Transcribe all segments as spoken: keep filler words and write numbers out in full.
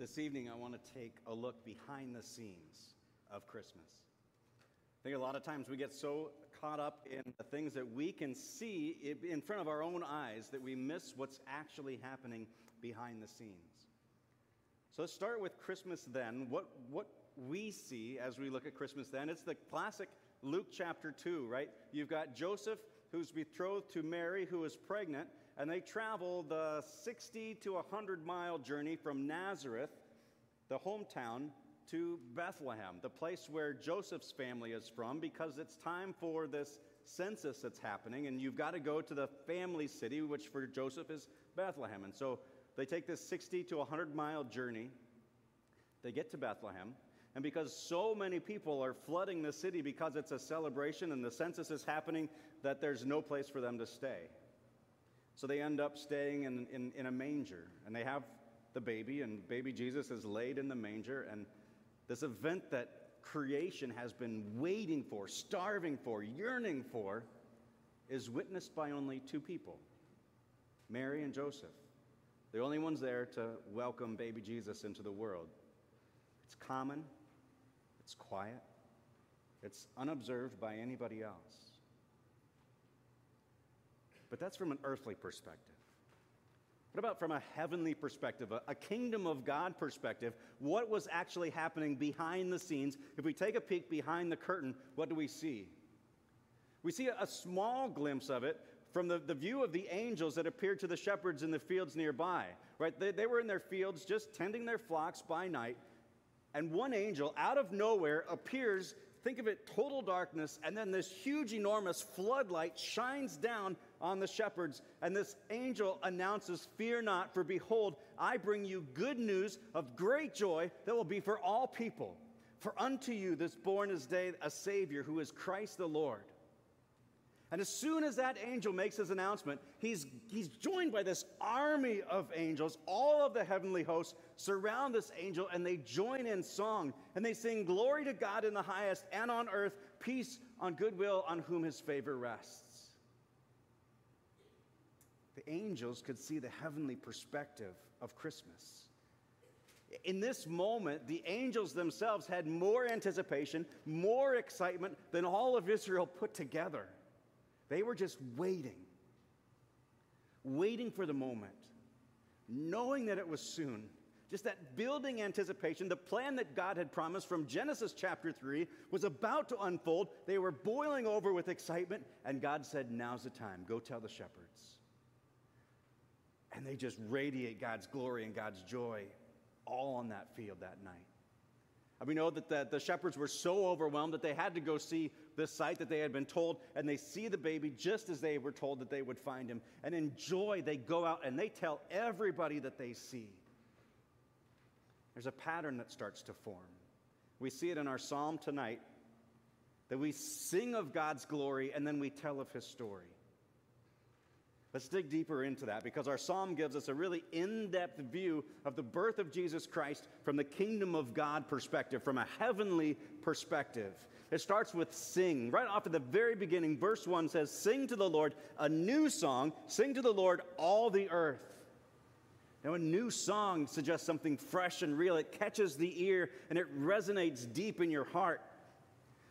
This evening, I want to take a look behind the scenes of Christmas. I think a lot of times we get so caught up in the things that we can see in front of our own eyes that we miss what's actually happening behind the scenes. So let's start with Christmas then. What, what we see as we look at Christmas then, it's the classic Luke chapter two, right? You've got Joseph, who's betrothed to Mary, who is pregnant, and they travel the sixty to one hundred mile journey from Nazareth, the hometown, to Bethlehem, the place where Joseph's family is from, because it's time for this census that's happening, and you've got to go to the family city, which for Joseph is Bethlehem. And so they take this sixty to one hundred mile journey. They get to Bethlehem. And because so many people are flooding the city because it's a celebration and the census is happening, that there's no place for them to stay. So they end up staying in, in, in a manger. And they have the baby, and baby Jesus is laid in the manger. And this event that creation has been waiting for, starving for, yearning for, is witnessed by only two people, Mary and Joseph. The only ones there to welcome baby Jesus into the world. It's common. It's quiet. It's unobserved by anybody else. But that's from an earthly perspective. What about from a heavenly perspective, a, a kingdom of God perspective? What was actually happening behind the scenes? If we take a peek behind the curtain, what do we see? We see a, a small glimpse of it from the, the view of the angels that appeared to the shepherds in the fields nearby. Right? They, they were in their fields just tending their flocks by night. And one angel, out of nowhere, appears, think of it, total darkness, and then this huge, enormous floodlight shines down on the shepherds, and this angel announces, "Fear not, for behold, I bring you good news of great joy that will be for all people. For unto you this born is day a Savior, who is Christ the Lord." And as soon as that angel makes his announcement, he's, he's joined by this army of angels. All of the heavenly hosts surround this angel, and they join in song. And they sing, "Glory to God in the highest, and on earth, peace on goodwill on whom his favor rests." The angels could see the heavenly perspective of Christmas. In this moment, the angels themselves had more anticipation, more excitement than all of Israel put together. They were just waiting, waiting for the moment, knowing that it was soon. Just that building anticipation, the plan that God had promised from Genesis chapter three was about to unfold. They were boiling over with excitement, and God said, "Now's the time. Go tell the shepherds." And they just radiate God's glory and God's joy all on that field that night. We know that the shepherds were so overwhelmed that they had to go see the sight that they had been told, and they see the baby just as they were told that they would find him. And in joy, they go out and they tell everybody that they see. There's a pattern that starts to form. We see it in our psalm tonight, that we sing of God's glory and then we tell of his story. Let's dig deeper into that, because our psalm gives us a really in-depth view of the birth of Jesus Christ from the kingdom of God perspective, from a heavenly perspective. It starts with sing. Right off at the very beginning, verse one says, "Sing to the Lord a new song. Sing to the Lord all the earth." Now, a new song suggests something fresh and real. It catches the ear, and it resonates deep in your heart.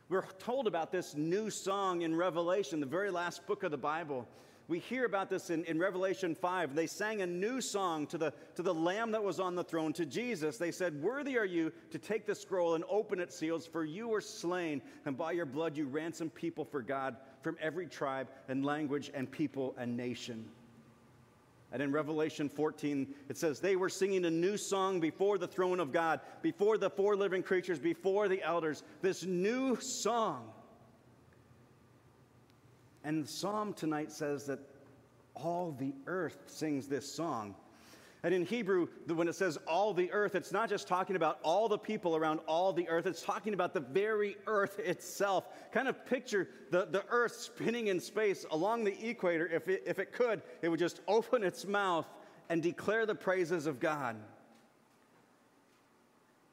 We're told about this new song in Revelation, the very last book of the Bible. We hear about this in, in Revelation five. They sang a new song to the, to the Lamb that was on the throne, to Jesus. They said, "Worthy are you to take the scroll and open its seals, for you were slain, and by your blood you ransomed people for God from every tribe and language and people and nation." And in Revelation fourteen, it says, "They were singing a new song before the throne of God, before the four living creatures, before the elders." This new song. And the psalm tonight says that all the earth sings this song. And in Hebrew, when it says all the earth, it's not just talking about all the people around all the earth. It's talking about the very earth itself. Kind of picture the, the earth spinning in space along the equator. If it, if it could, it would just open its mouth and declare the praises of God.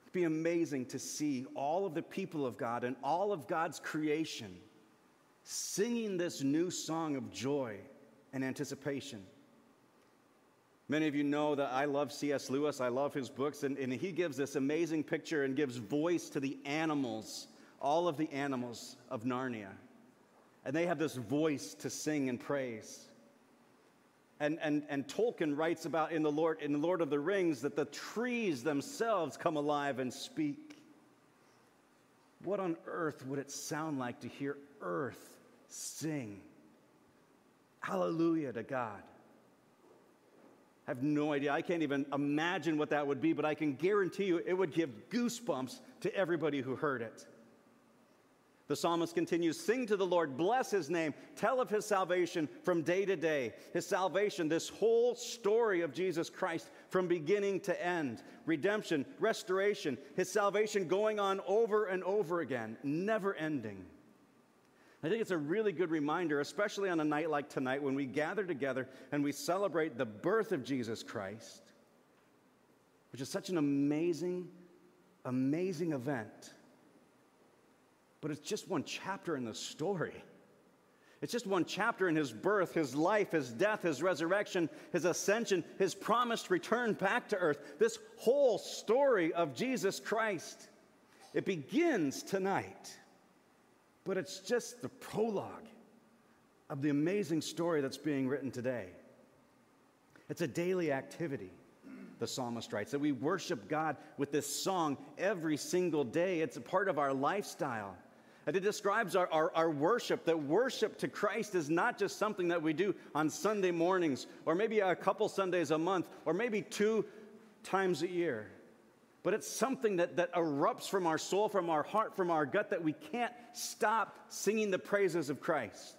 It'd be amazing to see all of the people of God and all of God's creation singing this new song of joy and anticipation. Many of you know that I love C S Lewis. I love his books. And, and he gives this amazing picture and gives voice to the animals, all of the animals of Narnia. And they have this voice to sing and praise. And, and, and Tolkien writes about in the Lord, in the Lord of the Rings, that the trees themselves come alive and speak. What on earth would it sound like to hear earth sing hallelujah to God? I have no idea. I can't even imagine what that would be, but I can guarantee you it would give goosebumps to everybody who heard it. The psalmist continues, sing to the Lord, bless his name, tell of his salvation from day to day. His salvation, this whole story of Jesus Christ from beginning to end. Redemption, restoration, his salvation going on over and over again, never ending. I think it's a really good reminder, especially on a night like tonight when we gather together and we celebrate the birth of Jesus Christ, which is such an amazing, amazing event. But it's just one chapter in the story. It's just one chapter in his birth, his life, his death, his resurrection, his ascension, his promised return back to earth. This whole story of Jesus Christ, it begins tonight. But it's just the prologue of the amazing story that's being written today. It's a daily activity, the psalmist writes, that we worship God with this song every single day. It's a part of our lifestyle. And it describes our, our, our worship, that worship to Christ is not just something that we do on Sunday mornings, or maybe a couple Sundays a month, or maybe two times a year. But it's something that, that erupts from our soul, from our heart, from our gut, that we can't stop singing the praises of Christ.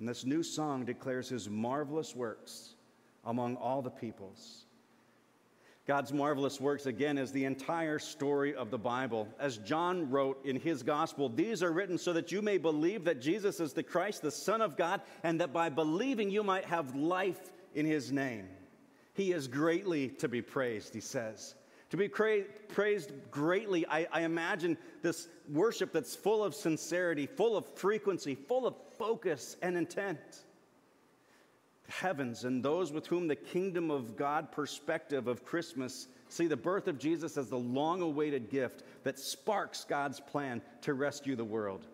And this new song declares his marvelous works among all the peoples. God's marvelous works, again, is the entire story of the Bible. As John wrote in his gospel, these are written so that you may believe that Jesus is the Christ, the Son of God, and that by believing you might have life in his name. He is greatly to be praised, he says. To be pra- praised greatly, I, I imagine this worship that's full of sincerity, full of frequency, full of focus and intent. Heavens and those with whom the kingdom of God perspective of Christmas see the birth of Jesus as the long-awaited gift that sparks God's plan to rescue the world.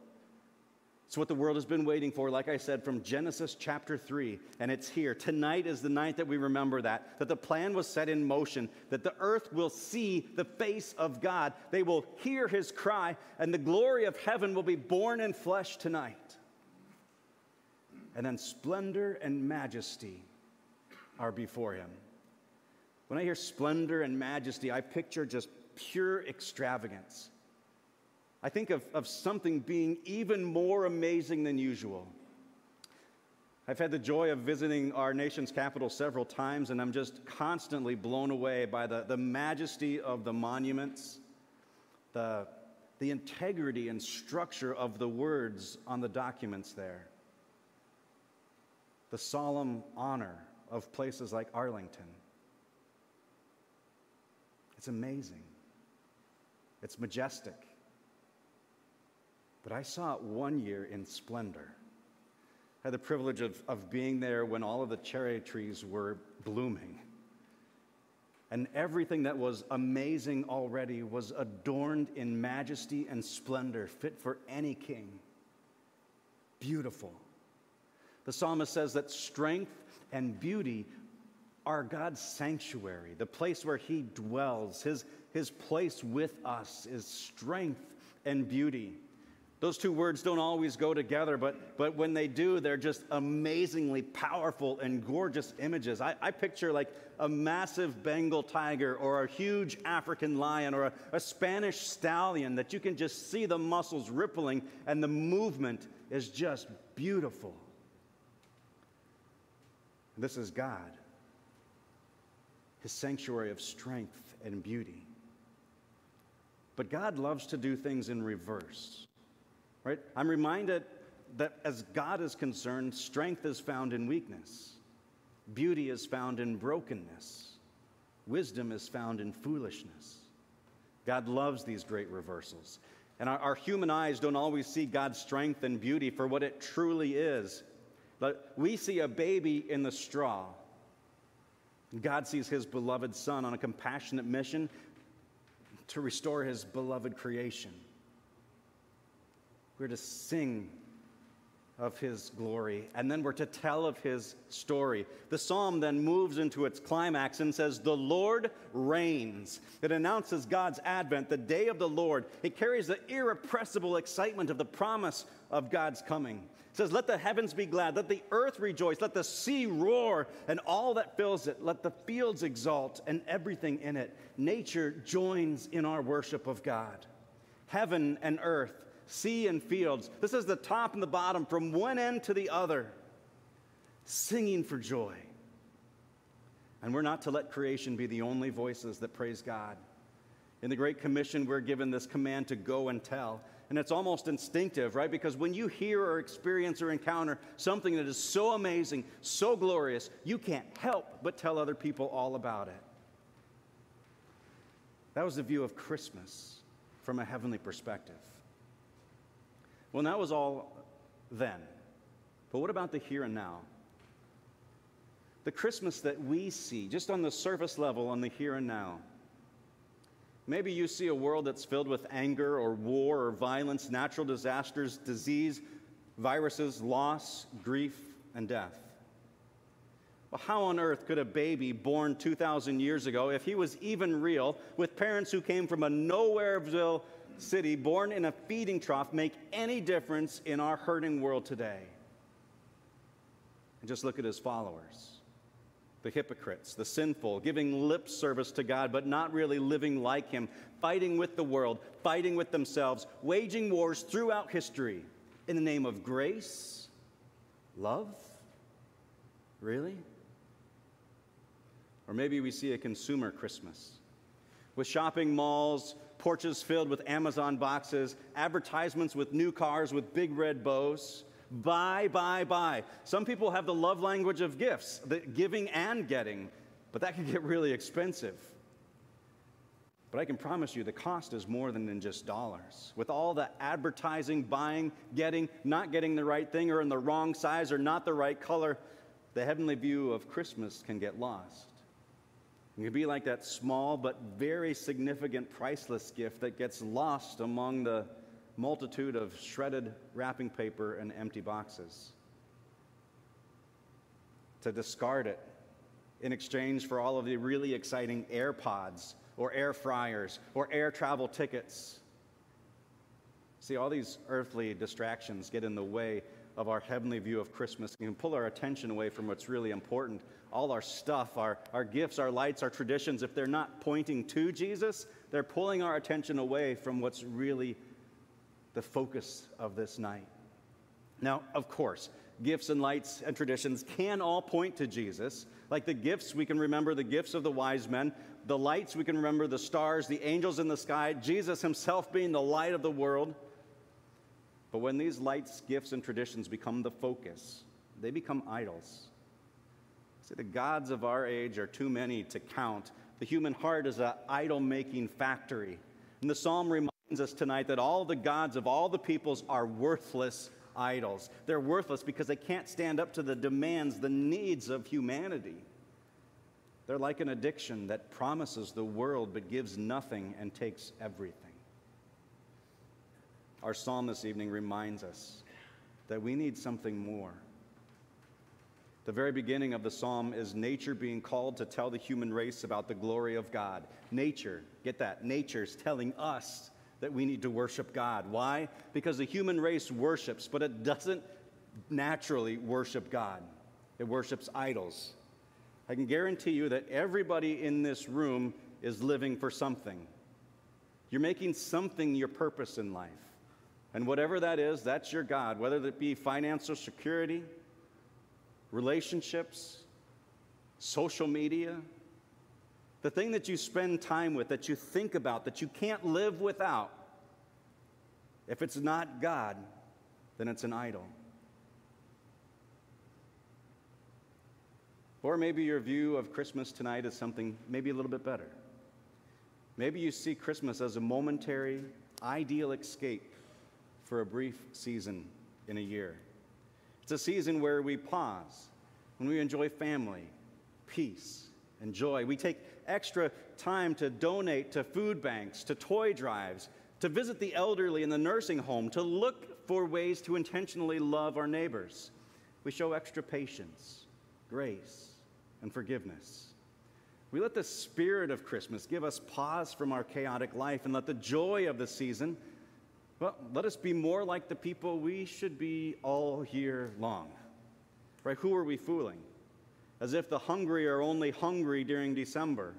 It's what the world has been waiting for, like I said, from Genesis chapter three, and it's here. Tonight is the night that we remember that, that the plan was set in motion, that the earth will see the face of God. They will hear his cry, and the glory of heaven will be born in flesh tonight. And then splendor and majesty are before him. When I hear splendor and majesty, I picture just pure extravagance. I think of, of something being even more amazing than usual. I've had the joy of visiting our nation's capital several times, and I'm just constantly blown away by the, the majesty of the monuments, the, the integrity and structure of the words on the documents there, the solemn honor of places like Arlington. It's amazing. It's majestic. But I saw it one year in splendor. I had the privilege of, of being there when all of the cherry trees were blooming. And everything that was amazing already was adorned in majesty and splendor, fit for any king. Beautiful. The psalmist says that strength and beauty are God's sanctuary, the place where he dwells. His, his place with us is strength and beauty. Those two words don't always go together, but, but when they do, they're just amazingly powerful and gorgeous images. I, I picture like a massive Bengal tiger or a huge African lion or a, a Spanish stallion that you can just see the muscles rippling and the movement is just beautiful. This is God, his sanctuary of strength and beauty. But God loves to do things in reverse. Right? I'm reminded that as God is concerned, strength is found in weakness. Beauty is found in brokenness. Wisdom is found in foolishness. God loves these great reversals. And our, our human eyes don't always see God's strength and beauty for what it truly is. But we see a baby in the straw. God sees his beloved son on a compassionate mission to restore his beloved creation. We're to sing of his glory, and then we're to tell of his story. The psalm then moves into its climax and says, "The Lord reigns." It announces God's advent, the day of the Lord. It carries the irrepressible excitement of the promise of God's coming. It says, "Let the heavens be glad, let the earth rejoice, let the sea roar, and all that fills it, let the fields exult, and everything in it." Nature joins in our worship of God. Heaven and earth, sea and fields. This is the top and the bottom, from one end to the other, singing for joy. And we're not to let creation be the only voices that praise God. In the Great Commission, we're given this command to go and tell. And it's almost instinctive, right? Because when you hear or experience or encounter something that is so amazing, so glorious, you can't help but tell other people all about it. That was the view of Christmas from a heavenly perspective. Well, that was all then. But what about the here and now? The Christmas that we see, just on the surface level, on the here and now. Maybe you see a world that's filled with anger or war or violence, natural disasters, disease, viruses, loss, grief, and death. Well, how on earth could a baby born two thousand years ago, if he was even real, with parents who came from a nowhereville city, born in a feeding trough, make any difference in our hurting world today? And just look at his followers, the hypocrites, the sinful, giving lip service to God but not really living like him, fighting with the world, fighting with themselves, waging wars throughout history in the name of grace, love. Really? Or maybe we see a consumer Christmas, with shopping malls, porches filled with Amazon boxes, advertisements with new cars with big red bows. Buy, buy, buy. Some people have the love language of gifts, the giving and getting, but that can get really expensive. But I can promise you the cost is more than in just dollars. With all the advertising, buying, getting, not getting the right thing or in the wrong size or not the right color, the heavenly view of Christmas can get lost. It can be like that small but very significant priceless gift that gets lost among the multitude of shredded wrapping paper and empty boxes. To discard it in exchange for all of the really exciting AirPods or air fryers or air travel tickets. See, all these earthly distractions get in the way of our heavenly view of Christmas. You can pull our attention away from what's really important. All our stuff, our, our gifts, our lights, our traditions, if they're not pointing to Jesus, they're pulling our attention away from what's really the focus of this night. Now, of course, gifts and lights and traditions can all point to Jesus. Like the gifts, we can remember the gifts of the wise men. The lights, we can remember the stars, the angels in the sky, Jesus himself being the light of the world. But when these lights, gifts, and traditions become the focus, they become idols. See, the gods of our age are too many to count. The human heart is an idol-making factory. And the psalm reminds us tonight that all the gods of all the peoples are worthless idols. They're worthless because they can't stand up to the demands, the needs of humanity. They're like an addiction that promises the world but gives nothing and takes everything. Our psalm this evening reminds us that we need something more. The very beginning of the psalm is nature being called to tell the human race about the glory of God. Nature, get that, nature's telling us that we need to worship God. Why? Because the human race worships, but it doesn't naturally worship God. It worships idols. I can guarantee you that everybody in this room is living for something. You're making something your purpose in life. And whatever that is, that's your God, whether it be financial security, relationships, social media, the thing that you spend time with, that you think about, that you can't live without. If it's not God, then it's an idol. Or maybe your view of Christmas tonight is something maybe a little bit better. Maybe you see Christmas as a momentary, ideal escape for a brief season in a year. It's a season where we pause, when we enjoy family, peace, and joy. We take extra time to donate to food banks, to toy drives, to visit the elderly in the nursing home, to look for ways to intentionally love our neighbors. We show extra patience, grace, and forgiveness. We let the spirit of Christmas give us pause from our chaotic life, and let the joy of the season, well, let us be more like the people we should be all year long. Right? Who are we fooling? As if the hungry are only hungry during December,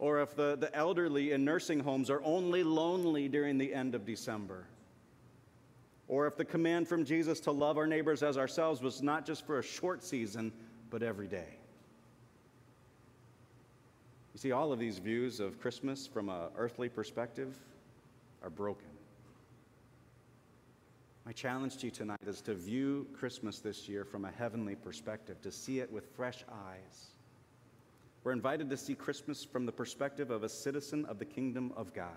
or if the, the elderly in nursing homes are only lonely during the end of December, or if the command from Jesus to love our neighbors as ourselves was not just for a short season, but every day. You see, all of these views of Christmas from an earthly perspective are broken. My challenge to you tonight is to view Christmas this year from a heavenly perspective, to see it with fresh eyes. We're invited to see Christmas from the perspective of a citizen of the kingdom of God.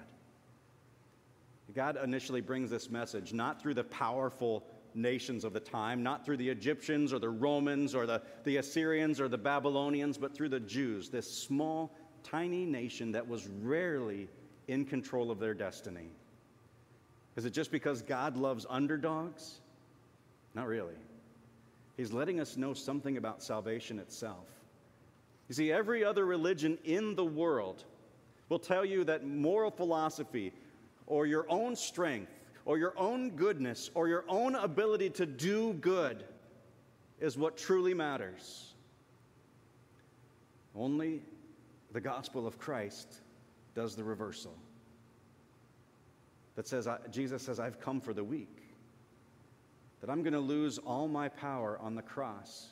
God initially brings this message not through the powerful nations of the time, not through the Egyptians or the Romans or the, the Assyrians or the Babylonians, but through the Jews, this small, tiny nation that was rarely in control of their destiny. Is it just because God loves underdogs? Not really. He's letting us know something about salvation itself. You see, every other religion in the world will tell you that moral philosophy or your own strength or your own goodness or your own ability to do good is what truly matters. Only the gospel of Christ does the reversal. That says, I, Jesus says, I've come for the weak. That I'm going to lose all my power on the cross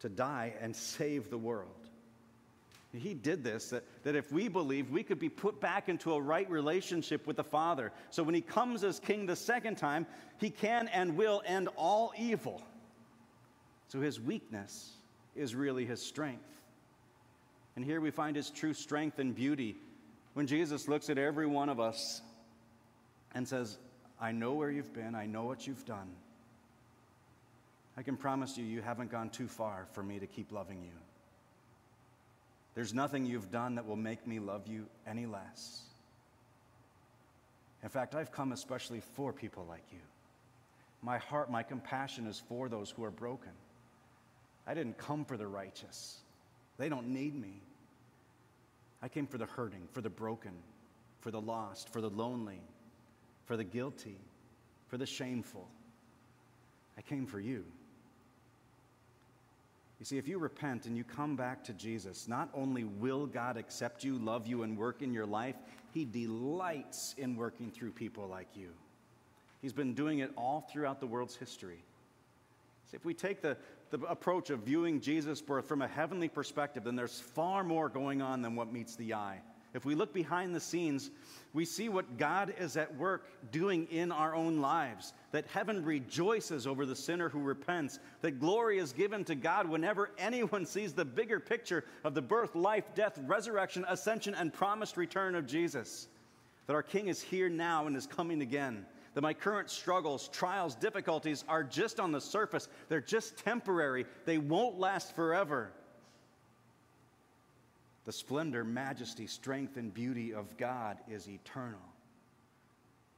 to die and save the world. He did this, that, that if we believe, we could be put back into a right relationship with the Father. So when he comes as king the second time, he can and will end all evil. So his weakness is really his strength. And here we find his true strength and beauty when Jesus looks at every one of us and says, I know where you've been, I know what you've done. I can promise you, you haven't gone too far for me to keep loving you. There's nothing you've done that will make me love you any less. In fact, I've come especially for people like you. My heart, my compassion is for those who are broken. I didn't come for the righteous. They don't need me. I came for the hurting, for the broken, for the lost, for the lonely, for the guilty, for the shameful. I came for you. You see, if you repent and you come back to Jesus, not only will God accept you, love you, and work in your life, he delights in working through people like you. He's been doing it all throughout the world's history. See, if we take the, the approach of viewing Jesus' birth from a heavenly perspective, then there's far more going on than what meets the eye. If we look behind the scenes, we see what God is at work doing in our own lives, that heaven rejoices over the sinner who repents, that glory is given to God whenever anyone sees the bigger picture of the birth, life, death, resurrection, ascension, and promised return of Jesus, that our King is here now and is coming again, that my current struggles, trials, difficulties are just on the surface. They're just temporary. They won't last forever. The splendor, majesty, strength, and beauty of God is eternal.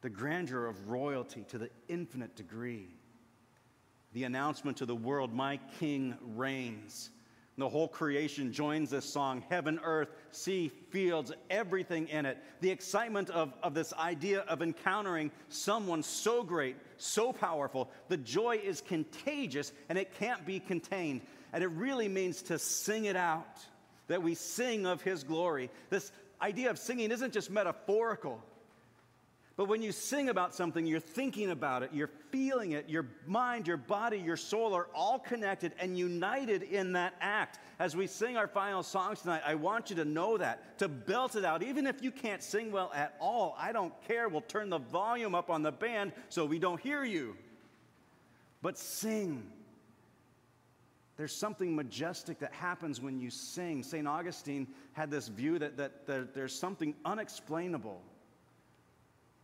The grandeur of royalty to the infinite degree. The announcement to the world, my King reigns. And the whole creation joins this song, heaven, earth, sea, fields, everything in it. The excitement of, of this idea of encountering someone so great, so powerful. The joy is contagious and it can't be contained. And it really means to sing it out. That we sing of his glory. This idea of singing isn't just metaphorical, but when you sing about something, you're thinking about it, you're feeling it, your mind, your body, your soul are all connected and united in that act. As we sing our final songs tonight, I want you to know that, to belt it out. Even if you can't sing well at all, I don't care. We'll turn the volume up on the band so we don't hear you. But sing. There's something majestic that happens when you sing. Saint Augustine had this view that, that, that there's something unexplainable,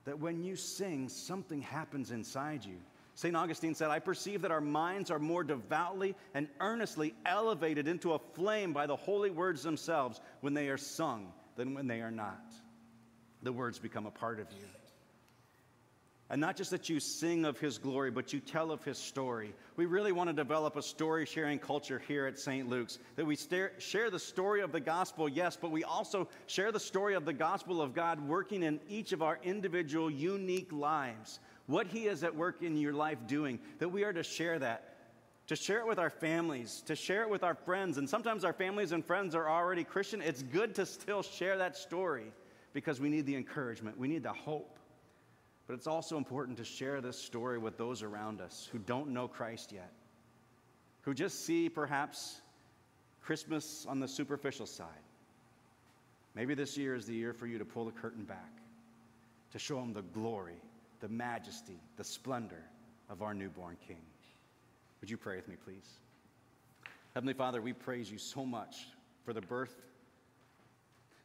that when you sing, something happens inside you. Saint Augustine said, I perceive that our minds are more devoutly and earnestly elevated into a flame by the holy words themselves when they are sung than when they are not. The words become a part of you. And not just that you sing of his glory, but you tell of his story. We really want to develop a story-sharing culture here at Saint Luke's, that we share the story of the gospel, yes, but we also share the story of the gospel of God working in each of our individual, unique lives. What he is at work in your life doing, that we are to share that, to share it with our families, to share it with our friends. And sometimes our families and friends are already Christian. It's good to still share that story because we need the encouragement. We need the hope. But it's also important to share this story with those around us who don't know Christ yet, who just see perhaps Christmas on the superficial side. Maybe this year is the year for you to pull the curtain back, to show them the glory, the majesty, the splendor of our newborn King. Would you pray with me, please? Heavenly Father, we praise you so much for the birth,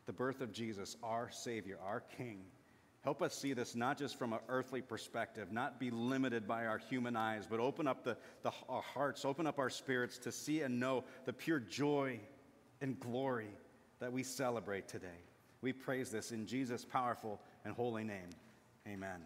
the birth of Jesus, our Savior, our King. Help us see this not just from an earthly perspective, not be limited by our human eyes, but open up the, the, our hearts, open up our spirits to see and know the pure joy and glory that we celebrate today. We praise this in Jesus' powerful and holy name. Amen.